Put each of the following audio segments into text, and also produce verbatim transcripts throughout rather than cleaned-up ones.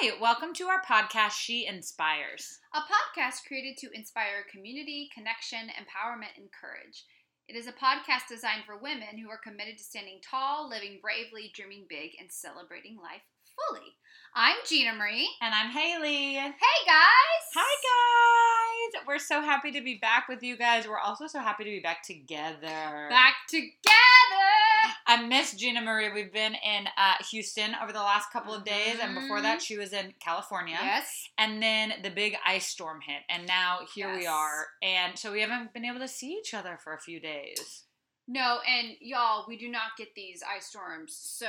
Hi, welcome to our podcast, She Inspires. A podcast created to inspire community, connection, empowerment, and courage. It is a podcast designed for women who are committed to standing tall, living bravely, dreaming big, and celebrating life fully. I'm Gina Marie. And I'm Haley. Hey, guys. Hi, guys. We're so happy to be back with you guys. We're also so happy to be back together. Back together. I miss Gina Marie. We've been in uh, Houston over the last couple of days, and before that, she was in California. Yes. And then the big ice storm hit, and now here yes. we are. And so we haven't been able to see each other for a few days. No, and y'all, we do not get these ice storms, so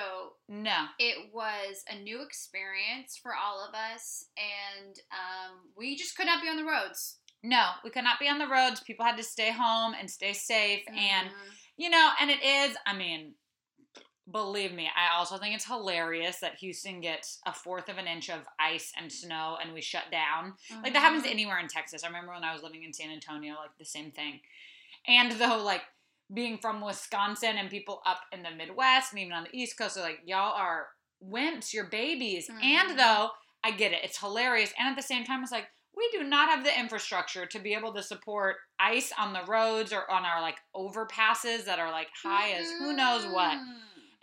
no. It was a new experience for all of us, and um, we just could not be on the roads. No, we could not be on the roads. People had to stay home and stay safe, mm-hmm. and, you know, and it is, I mean... Believe me, I also think it's hilarious that Houston gets a fourth of an inch of ice and snow and we shut down. Mm-hmm. Like, that happens anywhere in Texas. I remember when I was living in San Antonio, like, the same thing. And though, like, being from Wisconsin and people up in the Midwest and even on the East Coast are like, y'all are wimps, you're babies. Mm-hmm. And though, I get it. It's hilarious. And at the same time, it's like, we do not have the infrastructure to be able to support ice on the roads or on our, like, overpasses that are, like, high mm-hmm. as who knows what.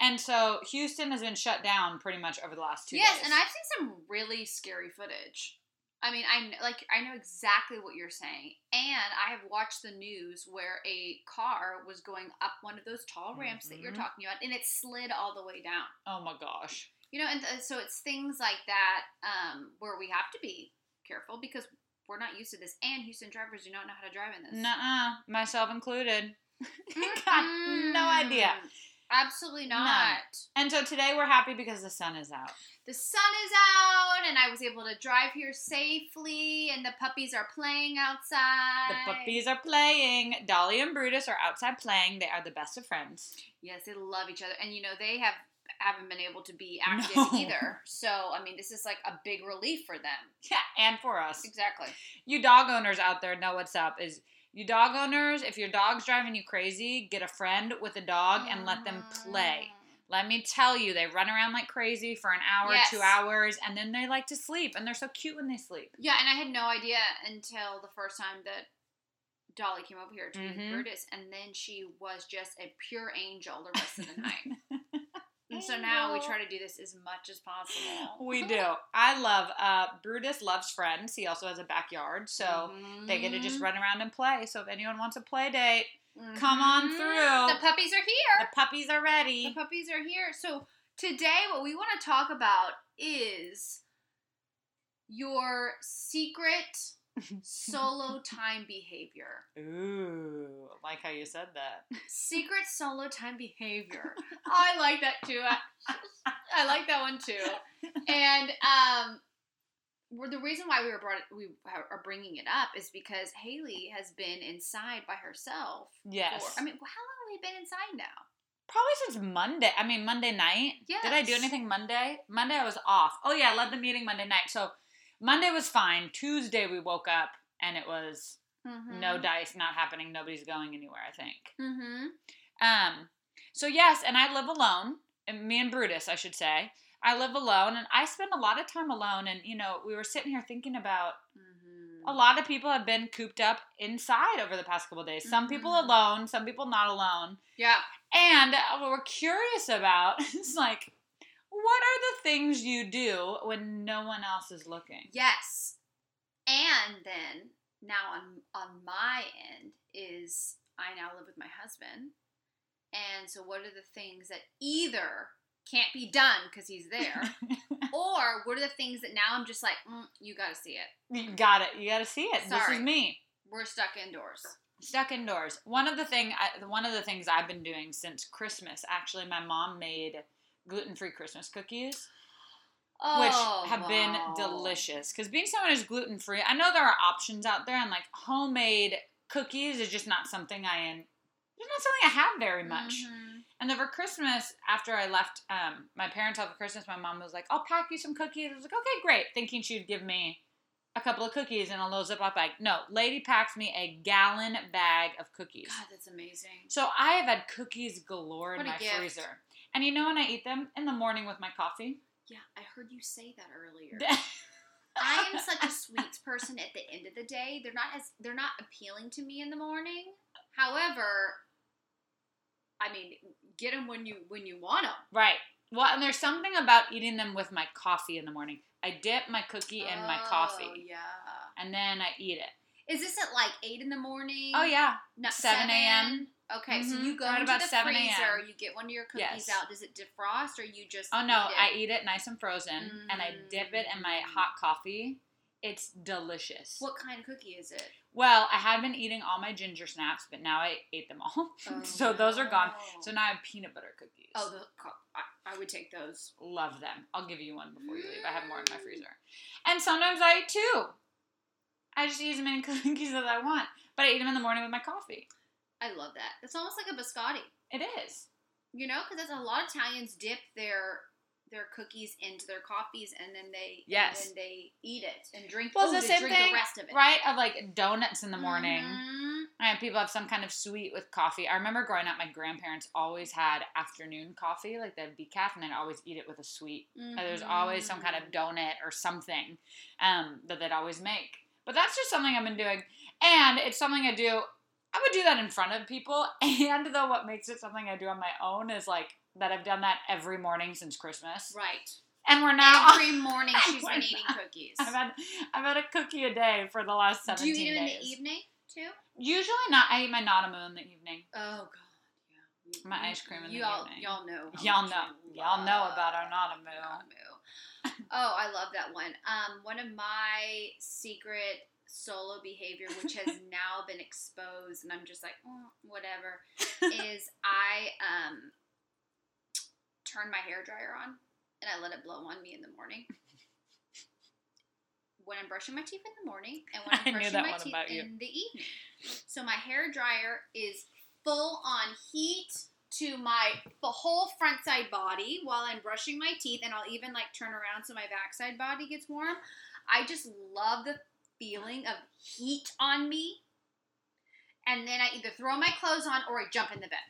And so, Houston has been shut down pretty much over the last two yes, days. Yes, and I've seen some really scary footage. I mean, I, like, I know exactly what you're saying. And I have watched the news where a car was going up one of those tall ramps mm-hmm. that you're talking about, and it slid all the way down. Oh, my gosh. You know, and th- so it's things like that um, where we have to be careful because we're not used to this. And Houston drivers do not know how to drive in this. Nuh-uh. Myself included. Got no idea. Absolutely not. None. And so today we're happy because the sun is out. The sun is out, and I was able to drive here safely, and the puppies are playing outside. The puppies are playing. Dolly and Brutus are outside playing. They are the best of friends. Yes, they love each other. And, you know, they have, haven't been able to be active no. either. So, I mean, this is like a big relief for them. Yeah, and for us. Exactly. You dog owners out there know what's up is... You dog owners, if your dog's driving you crazy, get a friend with a dog and let them play. Let me tell you, they run around like crazy for an hour, yes. two hours, and then they like to sleep, and they're so cute when they sleep. Yeah, and I had no idea until the first time that Dolly came over here to mm-hmm. meet Brutus, and then she was just a pure angel the rest of the night. And so now we try to do this as much as possible. We do. I love, uh, Brutus loves friends. He also has a backyard, so mm-hmm. they get to just run around and play. So if anyone wants a play date, mm-hmm. come on through. The puppies are here. The puppies are ready. The puppies are here. So today what we want to talk about is your secret solo time behavior. Ooh, like how you said that. Secret solo time behavior. I like that too. I, I like that one too. And um, we're, the reason why we were brought we are bringing it up is because Haley has been inside by herself. Yes. For, I mean, how long have we been inside now? Probably since Monday. I mean, Monday night. Yes. Did I do anything Monday? Monday I was off. Oh yeah, I led the meeting Monday night. So. Monday was fine. Tuesday we woke up and it was mm-hmm. no dice, not happening. Nobody's going anywhere, I think. Mm-hmm. Um, so yes, and I live alone. And me and Brutus, I should say. I live alone and I spend a lot of time alone. And, you know, we were sitting here thinking about mm-hmm. a lot of people have been cooped up inside over the past couple of days. Some mm-hmm. people alone, some people not alone. Yeah. And what we're curious about is like... What are the things you do when no one else is looking? Yes. And then, now on, on my end, is I now live with my husband. And so what are the things that either can't be done because he's there, or what are the things that now I'm just like, mm, you got to see it. You got it. You got to see it. Sorry. This is me. We're stuck indoors. Stuck indoors. One of the thing, I, one of the things I've been doing since Christmas, actually, my mom made... gluten-free Christmas cookies, oh, which have wow. been delicious. Because being someone who's gluten-free, I know there are options out there, and like homemade cookies is just not something I am. It's not something I have very much. Mm-hmm. And then for Christmas, after I left um, my parents' house for Christmas, my mom was like, "I'll pack you some cookies." I was like, "Okay, great," thinking she'd give me a couple of cookies in a little Ziploc bag. No, lady packs me a gallon bag of cookies. God, that's amazing. So I have had cookies galore what in my gift. Freezer. And you know when I eat them? In the morning with my coffee. Yeah, I heard you say that earlier. I am such a sweets person at the end of the day. They're not as they're not appealing to me in the morning. However, I mean, get them when you when you want them. Right. Well, and there's something about eating them with my coffee in the morning. I dip my cookie in oh, my coffee. Yeah. And then I eat it. Is this at like eight in the morning? Oh yeah. No, seven a.m. Okay, mm-hmm. So you go right into about the freezer, you get one of your cookies yes. out. Does it defrost or you just Oh, no, eat I eat it nice and frozen, mm. and I dip it in my hot coffee. It's delicious. What kind of cookie is it? Well, I had been eating all my ginger snaps, but now I ate them all. Oh, so those are gone. Oh. So now I have peanut butter cookies. Oh, the, I, I would take those. Love them. I'll give you one before you leave. I have more in my freezer. And sometimes I eat two. I just eat as many cookies as I want, but I eat them in the morning with my coffee. I love that. It's almost like a biscotti. It is. You know, because a lot of Italians dip their their cookies into their coffees and then they yes. and then they eat it and drink, well, oh, the, same drink thing, the rest of it. Right? Of like donuts in the morning. Mm-hmm. And people have some kind of sweet with coffee. I remember growing up, my grandparents always had afternoon coffee, like the decaf, and they'd always eat it with a sweet. Mm-hmm. There's always some kind of donut or something um, that they'd always make. But that's just something I've been doing. And it's something I do... I would do that in front of people, and though what makes it something I do on my own is, like, that I've done that every morning since Christmas. Right. And we're now... Every morning she's been eating cookies. I've had, I've had a cookie a day for the last seventeen days. Do you eat them in the evening, too? Usually not. I eat my Nottamu in the evening. Oh, God, yeah. My ice cream in the evening. Y'all know. Y'all know. Y'all know about our Nottamu. Nottamu. Oh, I love that one. Um, one of my secret... solo behavior, which has now been exposed, and I'm just like, oh, whatever, is I um turn my hairdryer on and I let it blow on me in the morning when I'm brushing my teeth in the morning and when I'm I brushing my teeth in the evening. So my hairdryer is full on heat to my the whole front side body while I'm brushing my teeth, and I'll even like turn around so my backside body gets warm. I just love the feeling of heat on me, and then I either throw my clothes on or I jump in the bed.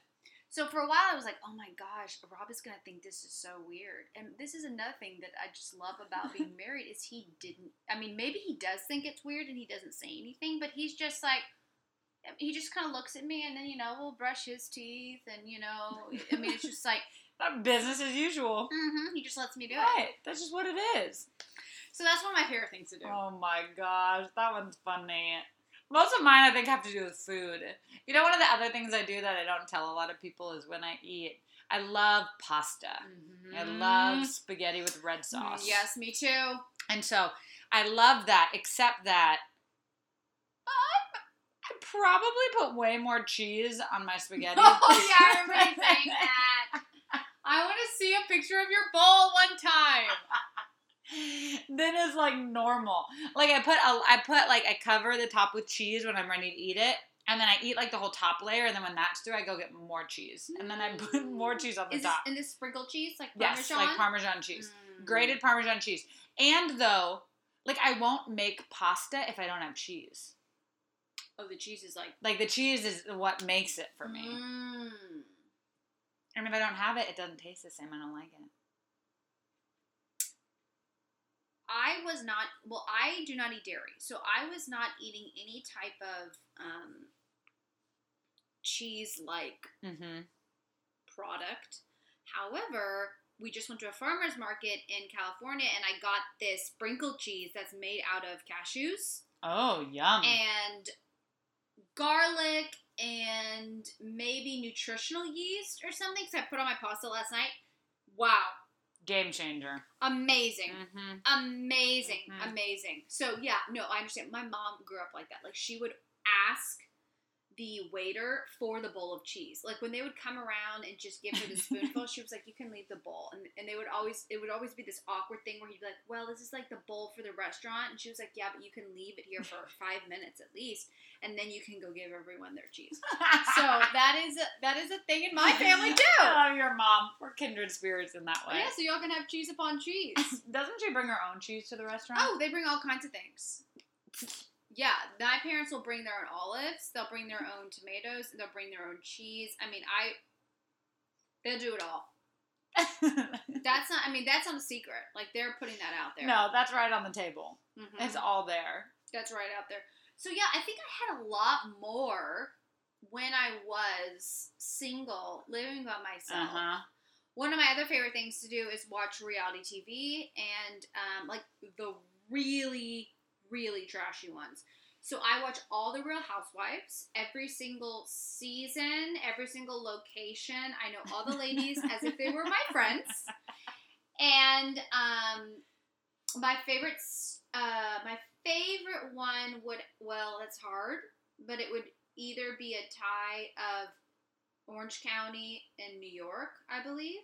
So for a while I was like, oh my gosh, Rob is gonna think this is so weird. And this is another thing that I just love about being married is he didn't, I mean, maybe he does think it's weird and he doesn't say anything, but he's just like, he just kind of looks at me, and then, you know, we'll brush his teeth, and, you know, I mean, it's just like business as usual. Mm-hmm, he just lets me do right. it. Right, that's just what it is. So that's one of my favorite things to do. Oh my gosh, that one's funny. Most of mine, I think, have to do with food. You know, one of the other things I do that I don't tell a lot of people is when I eat, I love pasta. Mm-hmm. I love spaghetti with red sauce. Yes, me too. And so I love that, except that uh, I probably put way more cheese on my spaghetti. Oh, yeah, everybody's saying that. I want to see a picture of your bowl one time. Then it's like normal. Like I put, a, I put like I cover the top with cheese when I'm ready to eat it, and then I eat like the whole top layer, and then when that's through, I go get more cheese, and then I put more cheese on the Is this, top. And this sprinkled cheese, like Parmesan? Yes, like Parmesan cheese, mm. grated Parmesan cheese. And though, like I won't make pasta if I don't have cheese. Oh, the cheese is like like the cheese is what makes it for me. Mm. And if I don't have it, it doesn't taste the same. I don't like it. I was not, well, I do not eat dairy, so I was not eating any type of um, cheese-like mm-hmm. product. However, we just went to a farmer's market in California, and I got this sprinkled cheese that's made out of cashews. Oh, yum. And garlic and maybe nutritional yeast or something, because I put on my pasta last night. Wow. Game changer. Amazing. Mm-hmm. Amazing. Mm-hmm. Amazing. So, yeah, no, I understand. My mom grew up like that. Like, she would ask the waiter for the bowl of cheese. Like, when they would come around and just give her the spoonful, she was like, you can leave the bowl. And and they would always, it would always be this awkward thing where he'd be like, well, this is like the bowl for the restaurant. And she was like, yeah, but you can leave it here for five minutes at least. And then you can go give everyone their cheese. So that is a, that is a thing in my family too. Oh, your mom. We're kindred spirits in that way. Yeah, so y'all can have cheese upon cheese. Doesn't she bring her own cheese to the restaurant? Oh, they bring all kinds of things. Yeah, my parents will bring their own olives. They'll bring their own tomatoes. They'll bring their own cheese. I mean, I, they'll do it all. That's not, I mean, that's not a secret. Like, they're putting that out there. No, that's right on the table. Mm-hmm. It's all there. That's right out there. So, yeah, I think I had a lot more when I was single, living by myself. Uh-huh. One of my other favorite things to do is watch reality T V and, um, like, the really, really trashy ones. So I watch all the Real Housewives, every single season, every single location. I know all the ladies as if they were my friends. And um, my favorite, uh, my favorite one would, well, that's hard, but it would either be a tie of Orange County and New York, I believe.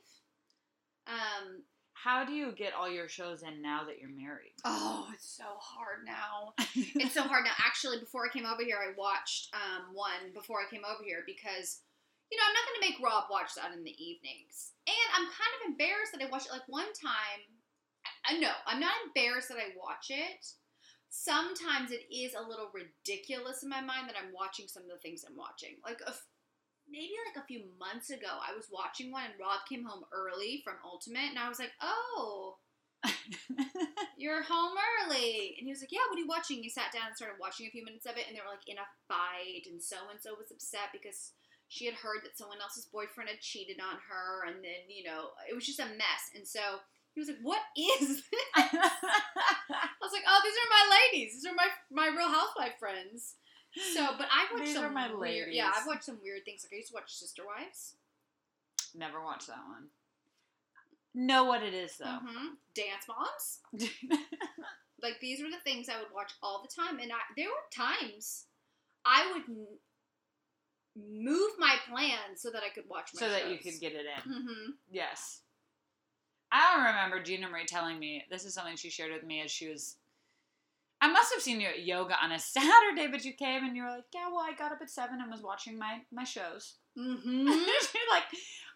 Um, How do you get all your shows in now that you're married? Oh, it's so hard now. It's so hard now. Actually, before I came over here, I watched um, one before I came over here because, you know, I'm not going to make Rob watch that in the evenings. And I'm kind of embarrassed that I watched it. Like, one time, I, no, I'm not embarrassed that I watch it. Sometimes it is a little ridiculous in my mind that I'm watching some of the things I'm watching. Like, a Maybe like a few months ago, I was watching one and Rob came home early from Ultimate and I was like, oh, you're home early. And he was like, yeah, what are you watching? He sat down and started watching a few minutes of it and they were like in a fight and so-and-so was upset because she had heard that someone else's boyfriend had cheated on her and then, you know, it was just a mess. And so he was like, what is this? I was like, oh, these are my ladies. These are my, my Real Housewife friends. So, but I've watched These some are my weird, ladies. yeah, I've watched some weird things. Like I used to watch Sister Wives. Never watched that one. Know what it is though. Mm-hmm. Dance Moms. Like these were the things I would watch all the time, and I, there were times I would m- move my plans so that I could watch my so shows. That you could get it in. Mm-hmm. Yes, I remember Gina Marie telling me this is something she shared with me as she was. I must have seen you at yoga on a Saturday, but you came and you were like, yeah, well, I got up at seven and was watching my, my shows. Mm-hmm. You're like,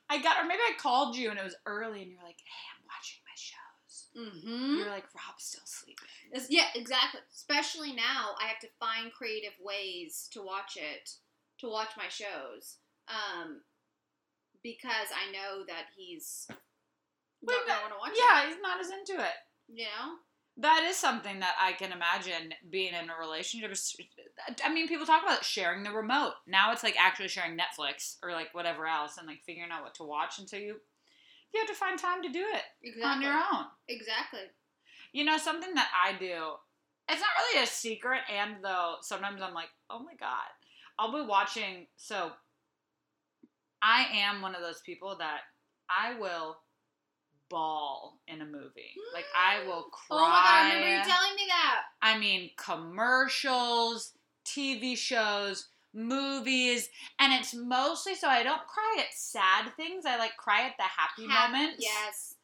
I got, or maybe I called you and it was early and you were like, hey, I'm watching my shows. Mm-hmm. You're like, Rob's still sleeping. It's, yeah, exactly. Especially now, I have to find creative ways to watch it, to watch my shows. Um, because I know that he's Wait, not going to watch yeah, it. Yeah, he's not as into it. You know? That is something that I can imagine being in a relationship. I mean, people talk about it, sharing the remote. Now it's like actually sharing Netflix or like whatever else and like figuring out what to watch until you, you have to find time to do it exactly. on your own. Exactly. You know, something that I do, it's not really a secret and though sometimes I'm like, oh my God, I'll be watching. So I am one of those people that I will ball in a movie. Like, I will cry. Oh, my God, I remember you telling me that. I mean, commercials, T V shows, movies, and it's mostly so I don't cry at sad things. I, like, cry at the happy ha- moments. Yes.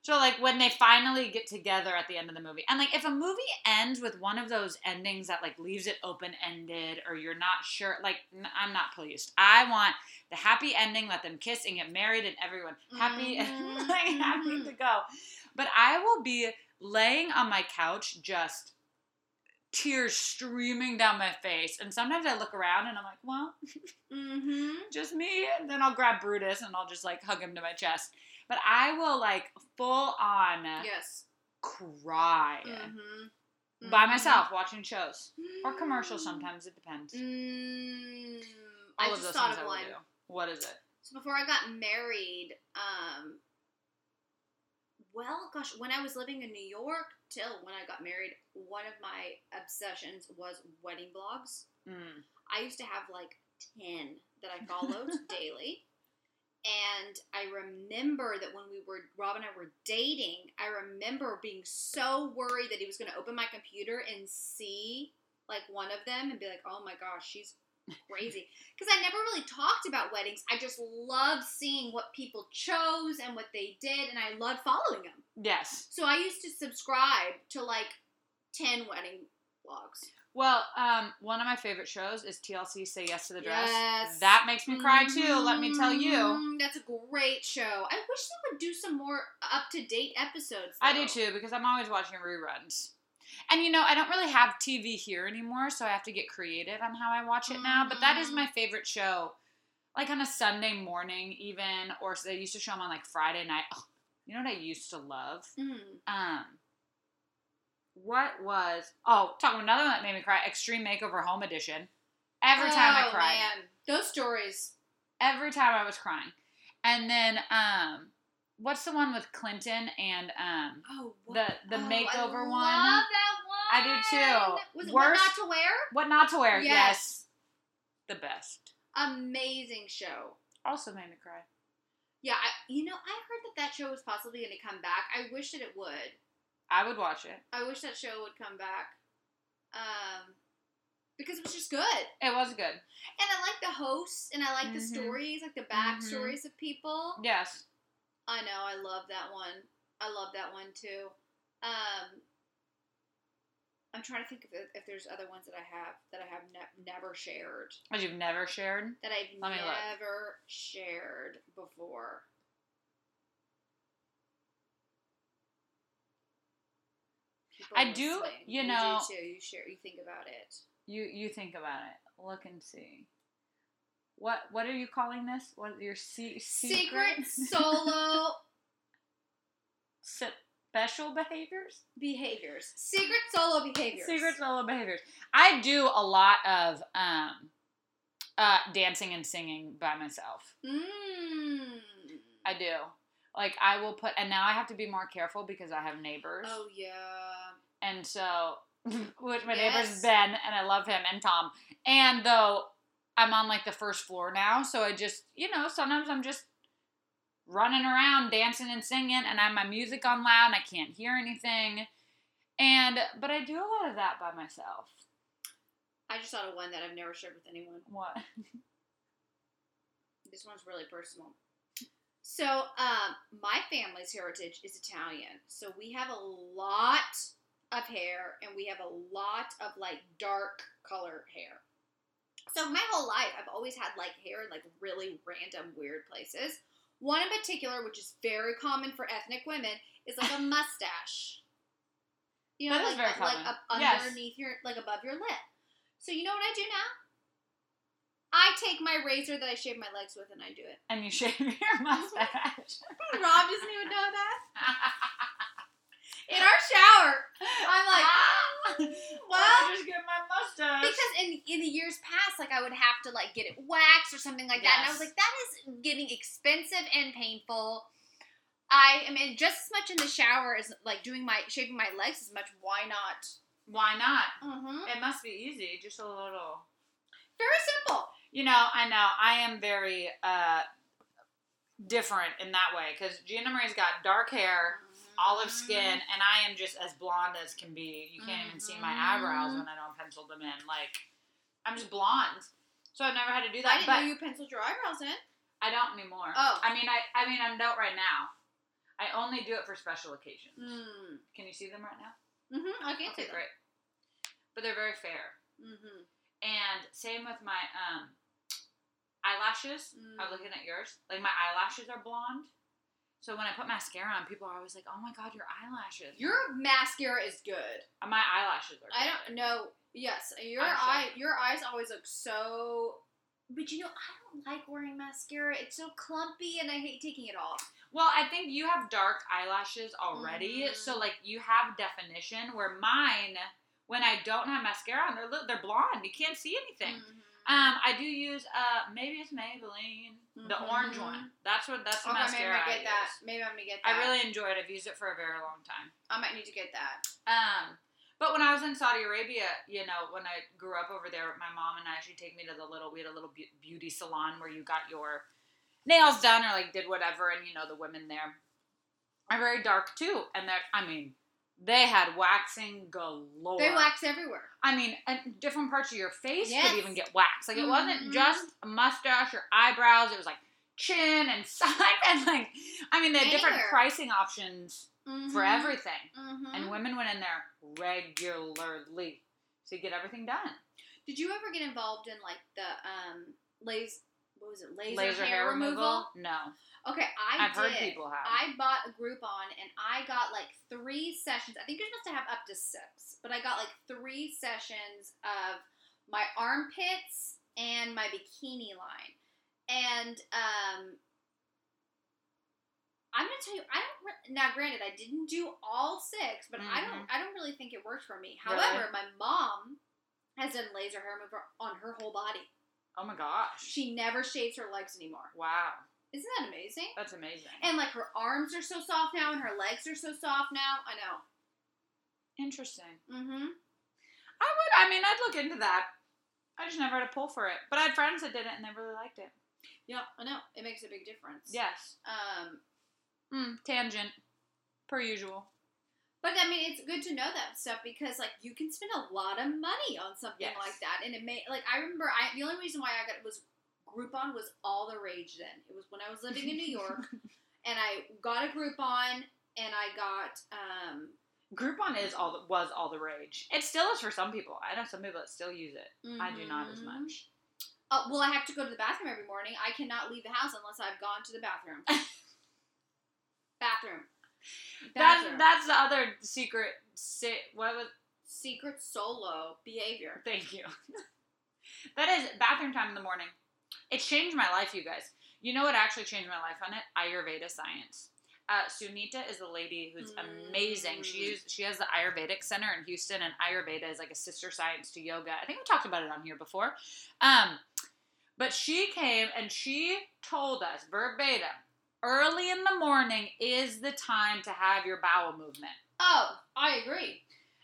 So, like, when they finally get together at the end of the movie. And, like, if a movie ends with one of those endings that, like, leaves it open-ended or you're not sure, like, n- I'm not pleased. I want the happy ending, let them kiss and get married and everyone happy, mm-hmm. like, happy mm-hmm. to go. But I will be laying on my couch just tears streaming down my face. And sometimes I look around and I'm like, well, mm-hmm. just me. And then I'll grab Brutus and I'll just, like, hug him to my chest. But I will, like, full on yes. cry mm-hmm. by mm-hmm. myself watching shows. Mm-hmm. Or commercials sometimes. It depends. Mm-hmm. All I of just those thought of one. What is it? So before I got married, um, well, gosh, when I was living in New York till when I got married, one of my obsessions was wedding blogs. Mm. I used to have, like, ten that I followed daily. And I remember that when we were, Rob and I were dating, I remember being so worried that he was going to open my computer and see, like, one of them and be like, oh, my gosh, she's crazy. Because I never really talked about weddings. I just loved seeing what people chose and what they did, and I loved following them. Yes. So I used to subscribe to, like, ten wedding blogs. Well, um, one of my favorite shows is T L C Say Yes to the Dress. Yes. That makes me cry, too, mm-hmm. let me tell you. That's a great show. I wish they would do some more up-to-date episodes, though. I do, too, because I'm always watching reruns. And, you know, I don't really have T V here anymore, so I have to get creative on how I watch it mm-hmm. now. But that is my favorite show like on a Sunday morning even, or so they used to show them on like Friday night. Oh, you know what I used to love? Mm. Um, what was, oh, talking about another one that made me cry, Extreme Makeover Home Edition. Every oh, time I cried. Man. Those stories. Every time I was crying. And then, um, what's the one with Clinton and um oh, the the oh, makeover I one? I love that one. I do too. Was it Worst, What Not to Wear? What Not to Wear? Yes. yes, the best. Amazing show. Also made me cry. Yeah, I, you know, I heard that that show was possibly going to come back. I wish that it would. I would watch it. I wish that show would come back, um, because it was just good. It was good, and I like the hosts, and I like mm-hmm. the stories, like the backstories mm-hmm. of people. Yes. I know, I love that one. I love that one, too. Um, I'm trying to think if, if there's other ones that I have that I have ne- never shared. That you've never shared? That I've Let never shared before. People I listening. do, you, you know. You do, too. You share, you think about it. You, you think about it. Look and see. What what are you calling this? What your se- secret? Secret solo se- special behaviors? Behaviors. Secret solo behaviors. Secret solo behaviors. I do a lot of um, uh, dancing and singing by myself. Mm. I do. Like I will put, and now I have to be more careful because I have neighbors. Oh yeah. And so, which my yes. neighbor's Ben, and I love him and Tom, and though. I'm on, like, the first floor now, so I just, you know, sometimes I'm just running around, dancing and singing, and I have my music on loud, and I can't hear anything, and, but I do a lot of that by myself. I just thought of one that I've never shared with anyone. What? This one's really personal. So, um, my family's heritage is Italian, so we have a lot of hair, and we have a lot of, like, dark colored hair. So my whole life, I've always had, like, hair in, like, really random, weird places. One in particular, which is very common for ethnic women, is, like, a mustache. You know, that like, is very like, common. Like, up underneath yes. your, like, above your lip. So you know what I do now? I take my razor that I shave my legs with, and I do it. And you shave your mustache. Rob doesn't even know that. In our shower, I'm like, ah, well, I just get my mustache. Because in in the years past, like I would have to like get it waxed or something like yes. that, and I was like, that is getting expensive and painful. I, I mean, just as much in the shower as like doing my shaving my legs as much. Why not? Why not? Mm-hmm. It must be easy, just a little. Very simple. You know, I know I am very uh, different in that way because Gianna Marie's got dark hair. Olive skin, and I am just as blonde as can be. You can't mm-hmm. even see my eyebrows when I don't pencil them in. Like, I'm just blonde. So I've never had to do that. I didn't but know you penciled your eyebrows in. I don't anymore. Oh. I mean, I I mean, I don't right now. I only do it for special occasions. Mm. Can you see them right now? Mm-hmm. I can okay, see them. Great. But they're very fair. Mm-hmm. And same with my um eyelashes. Mm. I'm looking at yours. Like, my eyelashes are blonde. So when I put mascara on, people are always like, oh, my God, your eyelashes. Your mascara is good. My eyelashes are good. I don't know. Yes. Your eye, your eyes always look so... But, you know, I don't like wearing mascara. It's so clumpy, and I hate taking it off. Well, I think you have dark eyelashes already. Mm. So, like, you have definition where mine, when I don't have mascara on, they're, they're blonde. You can't see anything. Mm-hmm. Um, I do use, uh, maybe it's Maybelline, mm-hmm. the orange one. That's what, that's the okay, mascara maybe I, I use. That. Maybe I'm gonna get that. I really enjoy it. I've used it for a very long time. I might need to get that. Um, but when I was in Saudi Arabia, you know, when I grew up over there, my mom and I, she'd take me to the little, we had a little be- beauty salon where you got your nails done or, like, did whatever, and, you know, the women there are very dark, too, and they're, I mean... They had waxing galore. They wax everywhere. I mean, different parts of your face yes. could even get waxed. Like, it mm-hmm. wasn't just a mustache or eyebrows. It was, like, chin and side. And, like, I mean, they had different pricing options mm-hmm. for everything. Mm-hmm. And women went in there regularly to get everything done. Did you ever get involved in, like, the um, laser, what was it, laser, laser hair, hair removal? No. Okay, I I've did. Heard people have. I bought a Groupon, and I got, like, three sessions. I think you're supposed to have up to six, but I got, like, three sessions of my armpits and my bikini line. And um, I'm gonna tell you, I don't. Re- now, granted, I didn't do all six, but mm-hmm. I don't. I don't really think it worked for me. However, really? My mom has done laser hair remover on her whole body. Oh my gosh! She never shaves her legs anymore. Wow! Isn't that amazing? That's amazing. And like her arms are so soft now, and her legs are so soft now. I know. Interesting. Mm-hmm. I would. I mean, I'd look into that. I just never had a pull for it, but I had friends that did it and they really liked it. Yeah, I know. It makes a big difference. Yes. Um, mm, tangent, per usual. But, I mean, it's good to know that stuff because, like, you can spend a lot of money on something yes. like that. And it may, like, I remember I, the only reason why I got it was Groupon was all the rage then. It was when I was living in New York and I got a Groupon and I got, um. Groupon is all the, was all the rage. It still is for some people. I know some people that still use it. Mm-hmm. I do not as much. Uh, well, I have to go to the bathroom every morning. I cannot leave the house unless I've gone to the bathroom. bathroom. bathroom. That, that's the other secret. Se- what was secret solo behavior? Thank you. That is bathroom time in the morning. It changed my life, you guys. You know what actually changed my life on it? Ayurveda science. Uh, Sunita is a lady who's amazing. She used, she has the Ayurvedic Center in Houston, and Ayurveda is like a sister science to yoga. I think we talked about it on here before. Um, but she came and she told us verbatim, early in the morning is the time to have your bowel movement. Oh, I agree.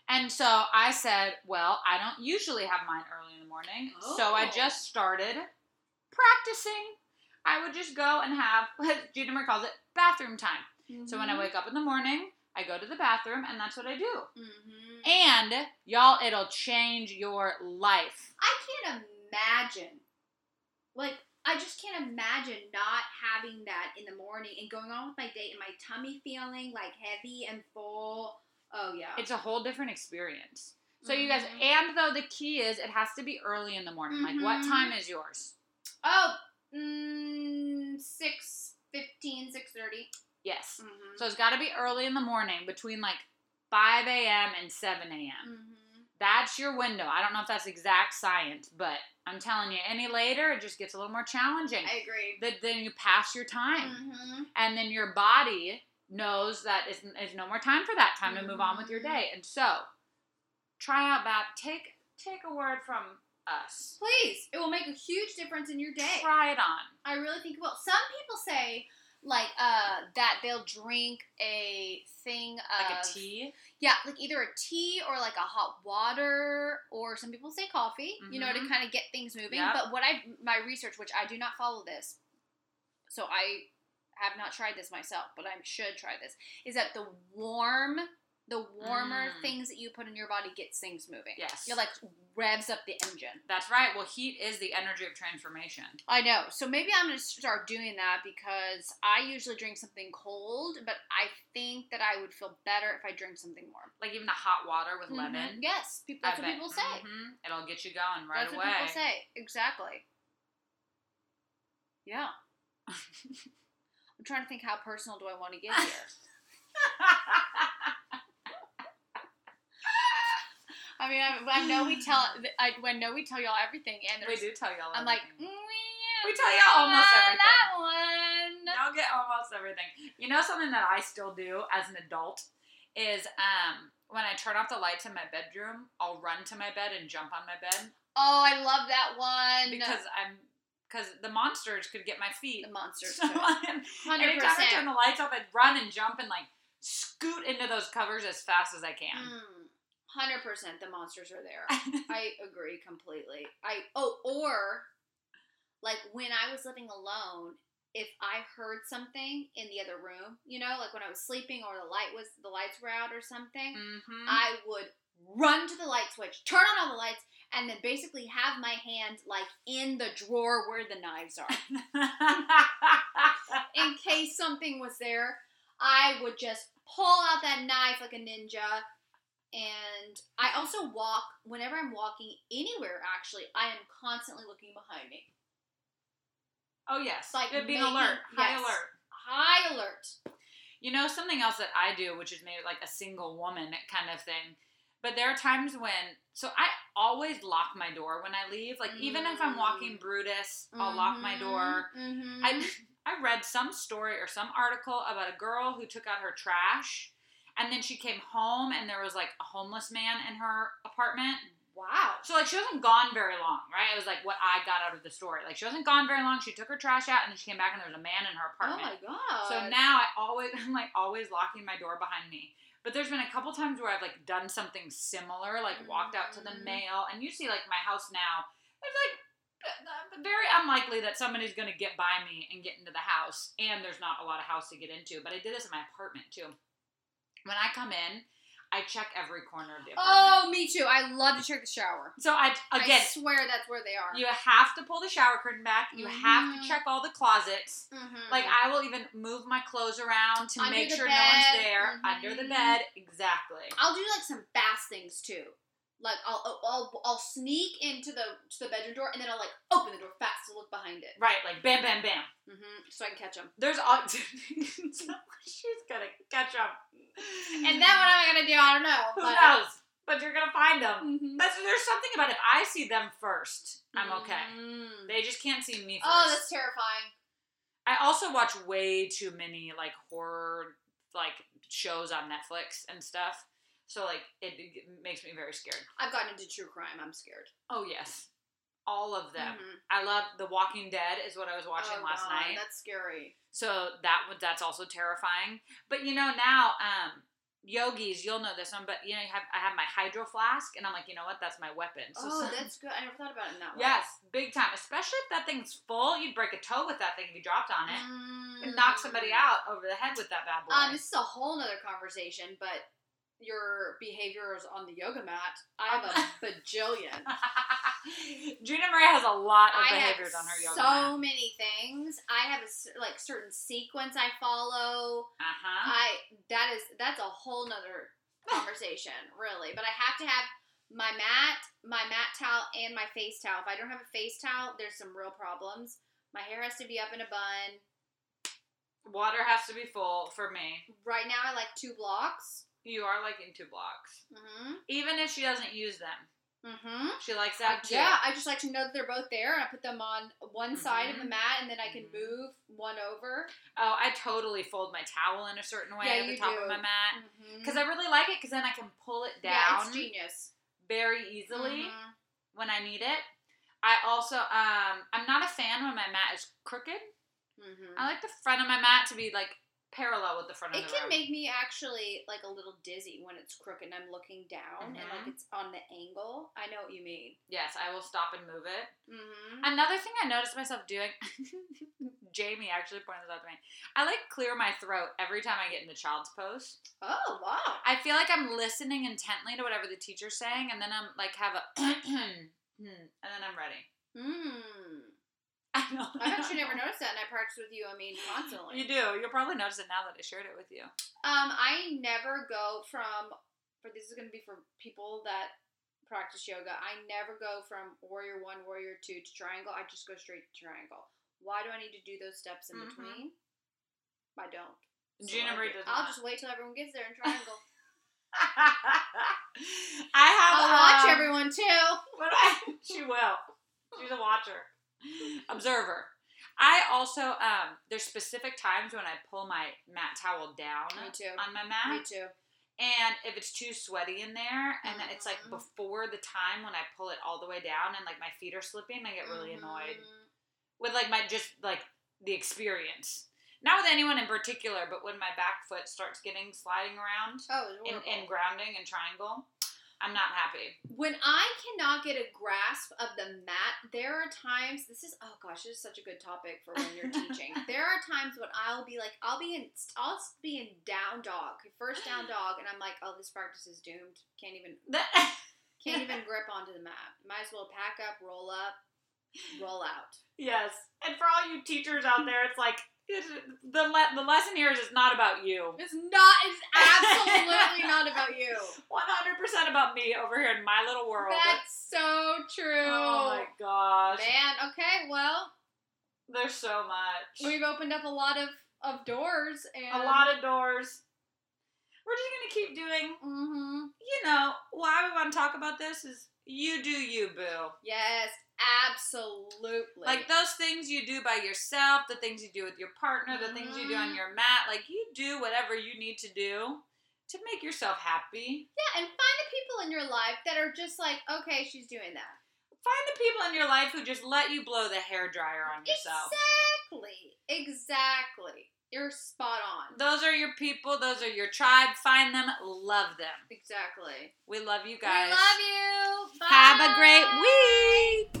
And so I said, well, I don't usually have mine early in the morning, oh. so I just started practicing. I would just go and have, what Junimer calls it, bathroom time. Mm-hmm. So when I wake up in the morning, I go to the bathroom, and that's what I do. Mm-hmm. And, y'all, it'll change your life. I can't imagine. Like, I just can't imagine not having that in the morning and going on with my day and my tummy feeling, like, heavy and full. Oh, yeah. It's a whole different experience. So, mm-hmm. you guys, and, though, the key is it has to be early in the morning. Mm-hmm. Like, what time is yours? Oh, Mm, six fifteen, six thirty. Yes. Mm-hmm. So it's got to be early in the morning between like five a.m. and seven a.m. Mm-hmm. That's your window. I don't know if that's exact science, but I'm telling you, any later, it just gets a little more challenging. I agree. But then you pass your time. Mm-hmm. And then your body knows that it's, it's no more time for that time mm-hmm. to move on with your day. And so, try out that. Take, take a word from us. Please. It will make a huge difference in your day. Try it on. I really think it will. Some people say, like, uh, that they'll drink a thing of... Like a tea? Yeah, like either a tea or like a hot water, or some people say coffee, mm-hmm. you know, to kind of get things moving. Yep. But what I, my research, which I do not follow this, so I have not tried this myself, but I should try this, is that the warm... The warmer mm. things that you put in your body gets things moving. Yes. You're like, revs up the engine. That's right. Well, heat is the energy of transformation. I know. So maybe I'm going to start doing that because I usually drink something cold, but I think that I would feel better if I drink something warm. Like even the hot water with mm-hmm. lemon? Yes. People, that's I what bet. people say. Mm-hmm. It'll get you going right that's away. That's what people say. Exactly. Yeah. I'm trying to think, how personal do I want to get here? I mean, I, I know we tell I, I know we tell y'all everything, and we do tell y'all. I'm everything. like, mm, we, we tell y'all almost everything. That one, y'all get almost everything. You know, something that I still do as an adult is um, when I turn off the lights in my bedroom, I'll run to my bed and jump on my bed. Oh, I love that one because I'm because the monsters could get my feet. The monsters. So anytime I turn the lights off, I'd run and jump and like scoot into those covers as fast as I can. Mm. one hundred percent the monsters are there. I agree completely. I oh or like when I was living alone, if I heard something in the other room, you know, like when I was sleeping or the light was the lights were out or something, mm-hmm. I would run to the light switch, turn on all the lights, and then basically have my hand like in the drawer where the knives are. In case something was there, I would just pull out that knife like a ninja. And I also walk, whenever I'm walking anywhere, actually, I am constantly looking behind me. Oh, yes. Like being alert. High yes. alert. High alert. You know, something else that I do, which is maybe like a single woman kind of thing, But there are times when, so I always lock my door when I leave. Like, mm-hmm. even if I'm walking Brutus, I'll mm-hmm. lock my door. Mm-hmm. I I read some story or some article about a girl who took out her trash, and then she came home, and there was, like, a homeless man in her apartment. Wow. So, like, she wasn't gone very long, right? It was, like, what I got out of the story. Like, she wasn't gone very long. She took her trash out, and then she came back, and there was a man in her apartment. Oh, my God. So, now I always, I'm, like, always locking my door behind me. But there's been a couple times where I've, like, done something similar, like, walked out to the mail. And you see, like, my house now, it's, like, very unlikely that somebody's going to get by me and get into the house. And there's not a lot of house to get into. But I did this in my apartment, too. When I come in, I check every corner of the apartment. Oh, me too. I love to check the shower. So, I, again. I swear that's where they are. You have to pull the shower curtain back. You mm-hmm. have to check all the closets. Mm-hmm. Like, I will even move my clothes around to Under make sure bed. No one's there. Mm-hmm. Under the bed. Exactly. I'll do, like, some fast things, too. Like, I'll I'll I'll sneak into the to the bedroom door, and then I'll, like, open the door fast to look behind it. Right, like, bam, bam, bam. Mm-hmm. So I can catch them. There's all... She's gonna catch them. And then what am I gonna do? I don't know. Who but, knows? But you're gonna find them. Mm-hmm. That's, there's something about if I see them first, I'm okay. Mm-hmm. They just can't see me first. Oh, that's terrifying. I also watch way too many, like, horror, like, shows on Netflix and stuff. So, like, it, it makes me very scared. I've gotten into true crime. I'm scared. Oh, yes. All of them. Mm-hmm. I love The Walking Dead is what I was watching oh, last God, night. That's scary. So, that that's also terrifying. But, you know, now, um, yogis, you'll know this one, but, you know, you have, I have my hydro flask, and I'm like, you know what? That's my weapon. So, oh, some, that's good. I never thought about it in that way. Yes. Big time. Especially if that thing's full. You'd break a toe with that thing if you dropped on it. Mm-hmm. And knock somebody out over the head with that bad boy. Um, this is a whole nother conversation, but... your behaviors on the yoga mat. I have a bajillion. Gina Marie has a lot of I behaviors on her yoga so mat. So many things. I have a like certain sequence I follow. Uh huh. I that is that's a whole nother conversation, really. But I have to have my mat, my mat towel, and my face towel. If I don't have a face towel, there's some real problems. My hair has to be up in a bun. Water has to be full for me. Right now, I like two blocks. You are liking two blocks. Mm-hmm. Even if she doesn't use them. Mm-hmm. She likes that, too. Yeah, I just like to know that they're both there, and I put them on one mm-hmm. side of the mat, and then I can mm-hmm. move one over. Oh, I totally fold my towel in a certain way yeah, at the top do. Of my mat. Because mm-hmm. I really like it, because then I can pull it down. Yeah, it's genius. Very easily mm-hmm. when I need it. I also, um, I'm not a fan when my mat is crooked. Mm-hmm. I like the front of my mat to be, like, parallel with the front of the room. It can make me actually, like, a little dizzy when it's crooked and I'm looking down mm-hmm. and, like, it's on the angle. I know what you mean. Yes, I will stop and move it. Mm-hmm. Another thing I noticed myself doing, Jamie actually pointed this out to me, I, like, clear my throat every time I get into child's pose. Oh, wow. I feel like I'm listening intently to whatever the teacher's saying, and then I'm, like, have a, and then I'm ready. Mm. I know. I've actually never noticed that, and I practice with you, I mean, constantly. You do. You'll probably notice it now that I shared it with you. Um, I never go from, but this is going to be for people that practice yoga, I never go from warrior one, warrior two to triangle. I just go straight to triangle. Why do I need to do those steps in mm-hmm. between? I don't. So Gina Marie doesn't. I'll just wait till everyone gets there in triangle. I have I'll um, watch everyone, too. What I, she will. She's a watcher. Observer. I also, um, there's specific times when I pull my mat towel down on my mat. Me too. And if it's too sweaty in there, and mm-hmm. it's like before the time when I pull it all the way down and like my feet are slipping, I get really mm-hmm. annoyed with like my, just like the experience. Not with anyone in particular, but when my back foot starts getting sliding around oh, in, in grounding and triangle. I'm not happy. When I cannot get a grasp of the mat, there are times, this is, oh gosh, this is such a good topic for when you're teaching. There are times when I'll be like, I'll be in, I'll be in down dog, first down dog, and I'm like, oh, this practice is doomed. Can't even, can't even grip onto the mat. Might as well pack up, roll up, roll out. Yes. And for all you teachers out there, it's like, It's, the le- the lesson here is it's not about you. It's not. It's absolutely not about you. one hundred percent about me over here in my little world. That's so true. Oh, my gosh. Man, okay, well. There's so much. We've opened up a lot of, of doors. And a lot of doors. We're just going to keep doing, mm-hmm. you know, why we want to talk about this is you do you, boo. Yes, absolutely. Like those things you do by yourself, the things you do with your partner, the mm-hmm. things you do on your mat. Like you do whatever you need to do to make yourself happy. Yeah, and find the people in your life that are just like, okay, she's doing that. Find the people in your life who just let you blow the hairdryer on yourself. Exactly. Exactly. You're spot on. Those are your people. Those are your tribe. Find them. Love them. Exactly. We love you guys. We love you. Bye. Have a great week.